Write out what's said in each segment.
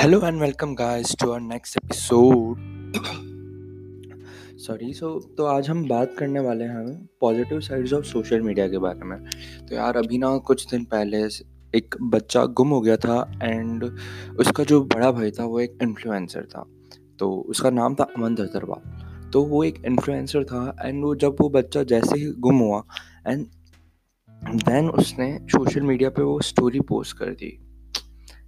Hello and welcome guys to our next episode. तो आज हम बात करने वाले हैं positive sides of social media के बारे में। तो यार अभी ना कुछ दिन पहले एक बच्चा गुम हो गया था एंड उसका जो बड़ा भाई था वो एक इन्फ्लुएंसर था। तो उसका नाम था अमन जरवा। तो वो एक इन्फ्लुएंसर था एंड वो बच्चा जैसे ही गुम हुआ एंड देन उसने सोशल मीडिया पे वो स्टोरी पोस्ट कर दी।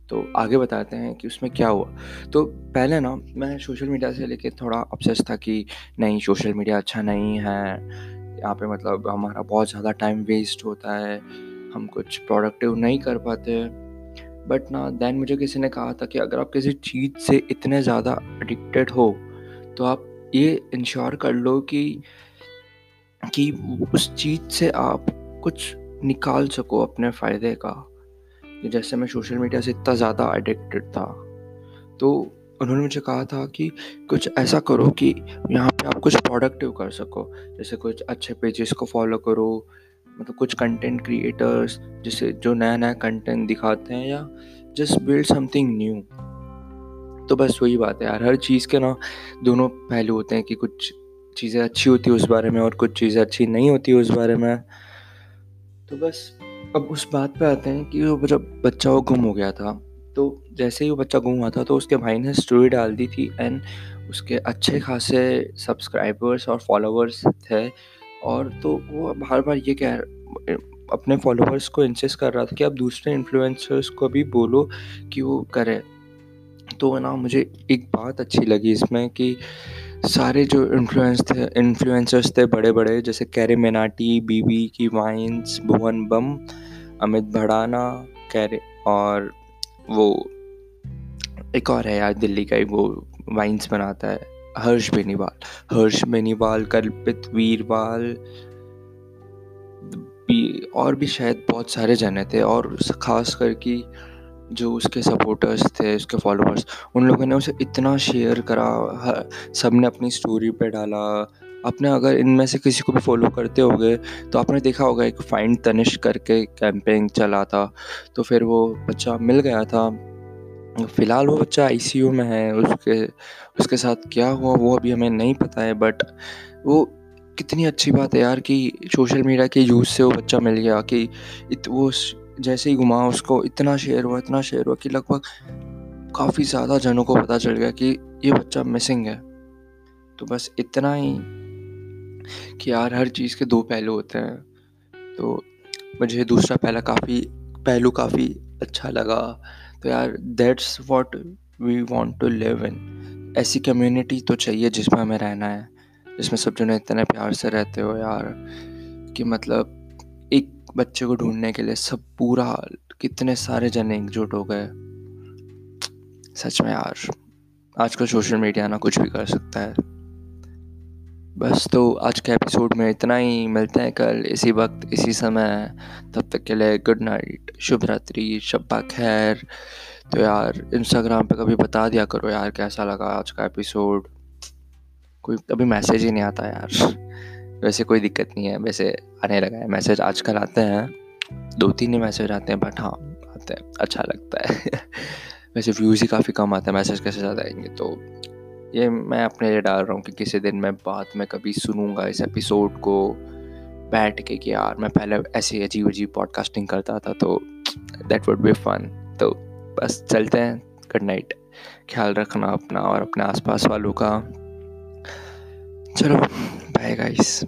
तो आगे बताते हैं कि उसमें क्या हुआ। तो पहले ना मैं सोशल मीडिया से लेके थोड़ा ऑब्सेस था कि नहीं सोशल मीडिया अच्छा नहीं है, यहाँ पे मतलब हमारा बहुत ज़्यादा टाइम वेस्ट होता है, हम कुछ प्रोडक्टिव नहीं कर पाते। बट ना देन मुझे किसी ने कहा था कि अगर आप किसी चीज़ से इतने ज़्यादा एडिक्टेड हो तो आप ये इंश्योर कर लो कि उस चीज़ से आप कुछ निकाल सको अपने फ़ायदे का। जैसे मैं सोशल मीडिया से इतना ज़्यादा एडिक्टेड था तो उन्होंने मुझे कहा था कि कुछ ऐसा करो कि यहाँ पे आप कुछ प्रोडक्टिव कर सको, जैसे कुछ अच्छे पेजेस को फॉलो करो, मतलब कुछ कंटेंट क्रिएटर्स जैसे जो नया नया कंटेंट दिखाते हैं, या जस्ट बिल्ड समथिंग न्यू। तो बस वही बात है यार, हर चीज़ के ना दोनों पहलू होते हैं कि कुछ चीज़ें अच्छी होती है उस बारे में और कुछ चीज़ें अच्छी नहीं होती उस बारे में। तो बस अब उस बात पे आते हैं कि वो जब बच्चा वो गुम हो गया था तो जैसे ही वो बच्चा गुम हुआ था तो उसके भाई ने स्टोरी डाल दी थी एंड उसके अच्छे खासे सब्सक्राइबर्स और फॉलोअर्स थे। और तो वो बार बार ये कह अपने फॉलोअर्स को इंसिस्ट कर रहा था कि आप दूसरे इन्फ्लुएंसर्स को भी बोलो कि वो करें। तो ना मुझे एक बात अच्छी लगी इसमें कि सारे जो इन्फ्लुएंसर्स थे बड़े बड़े, जैसे CarryMinati, बीबी की वाइन्स, भुवन बम, अमित भड़ाना, और वो एक और है यार दिल्ली का ही, वो वाइन्स बनाता है, हर्ष बेनीवाल, कल्पित वीरवाल, और भी शायद बहुत सारे जने थे। और खास करके जो उसके सपोर्टर्स थे, उसके फॉलोअर्स, उन लोगों ने उसे इतना शेयर करा, सब ने अपनी स्टोरी पे डाला। आपने अगर इनमें से किसी को भी फॉलो करते होगे तो आपने देखा होगा एक फाइंड तनिष्क करके कैंपेन चला था। तो फिर वो बच्चा मिल गया था। फ़िलहाल वो बच्चा ICU में है। उसके साथ क्या हुआ वो अभी हमें नहीं पता है, बट वो कितनी अच्छी बात है यार कि सोशल मीडिया के यूज़ से वो बच्चा मिल गया, कि वो जैसे ही घुमा उसको इतना शेयर हुआ कि लगभग काफ़ी ज़्यादा जनों को पता चल गया कि ये बच्चा मिसिंग है। तो बस इतना ही कि यार हर चीज़ के दो पहलू होते हैं। तो मुझे दूसरा पहलू काफ़ी अच्छा लगा। तो यार that's what we want to live in. ऐसी कम्युनिटी तो चाहिए जिसमें हमें रहना है, जिसमें सब जनों इतने प्यार से रहते हो यार कि मतलब एक बच्चे को ढूंढने के लिए सब पूरा कितने सारे जने एकजुट हो गए। सच में यार आजकल सोशल मीडिया ना कुछ भी कर सकता है। बस तो आज के एपिसोड में इतना ही। मिलते हैं कल इसी वक्त इसी समय। तब तक के लिए गुड नाइट, शुभ रात्रि, शब्बा खैर। तो यार इंस्टाग्राम पे कभी बता दिया करो यार कैसा लगा आज का एपिसोड। कोई कभी मैसेज ही नहीं आता यार। वैसे कोई दिक्कत नहीं है, वैसे आने लगा है मैसेज, आजकल आते हैं 2-3 ही मैसेज आते हैं, बट हाँ आते हैं, अच्छा लगता है। वैसे व्यूज़ ही काफ़ी कम आते हैं, मैसेज कैसे ज़्यादा आएंगे। तो ये मैं अपने लिए डाल रहा हूँ कि किसी दिन मैं बाद में कभी सुनूंगा इस एपिसोड को बैठ के कि यार मैं पहले ऐसे अजीब पॉडकास्टिंग करता था, तो दैट वुड बी फन। तो बस चलते हैं, गुड नाइट, ख्याल रखना अपना और अपने आसपास वालों का। चलो, बाय गाइस।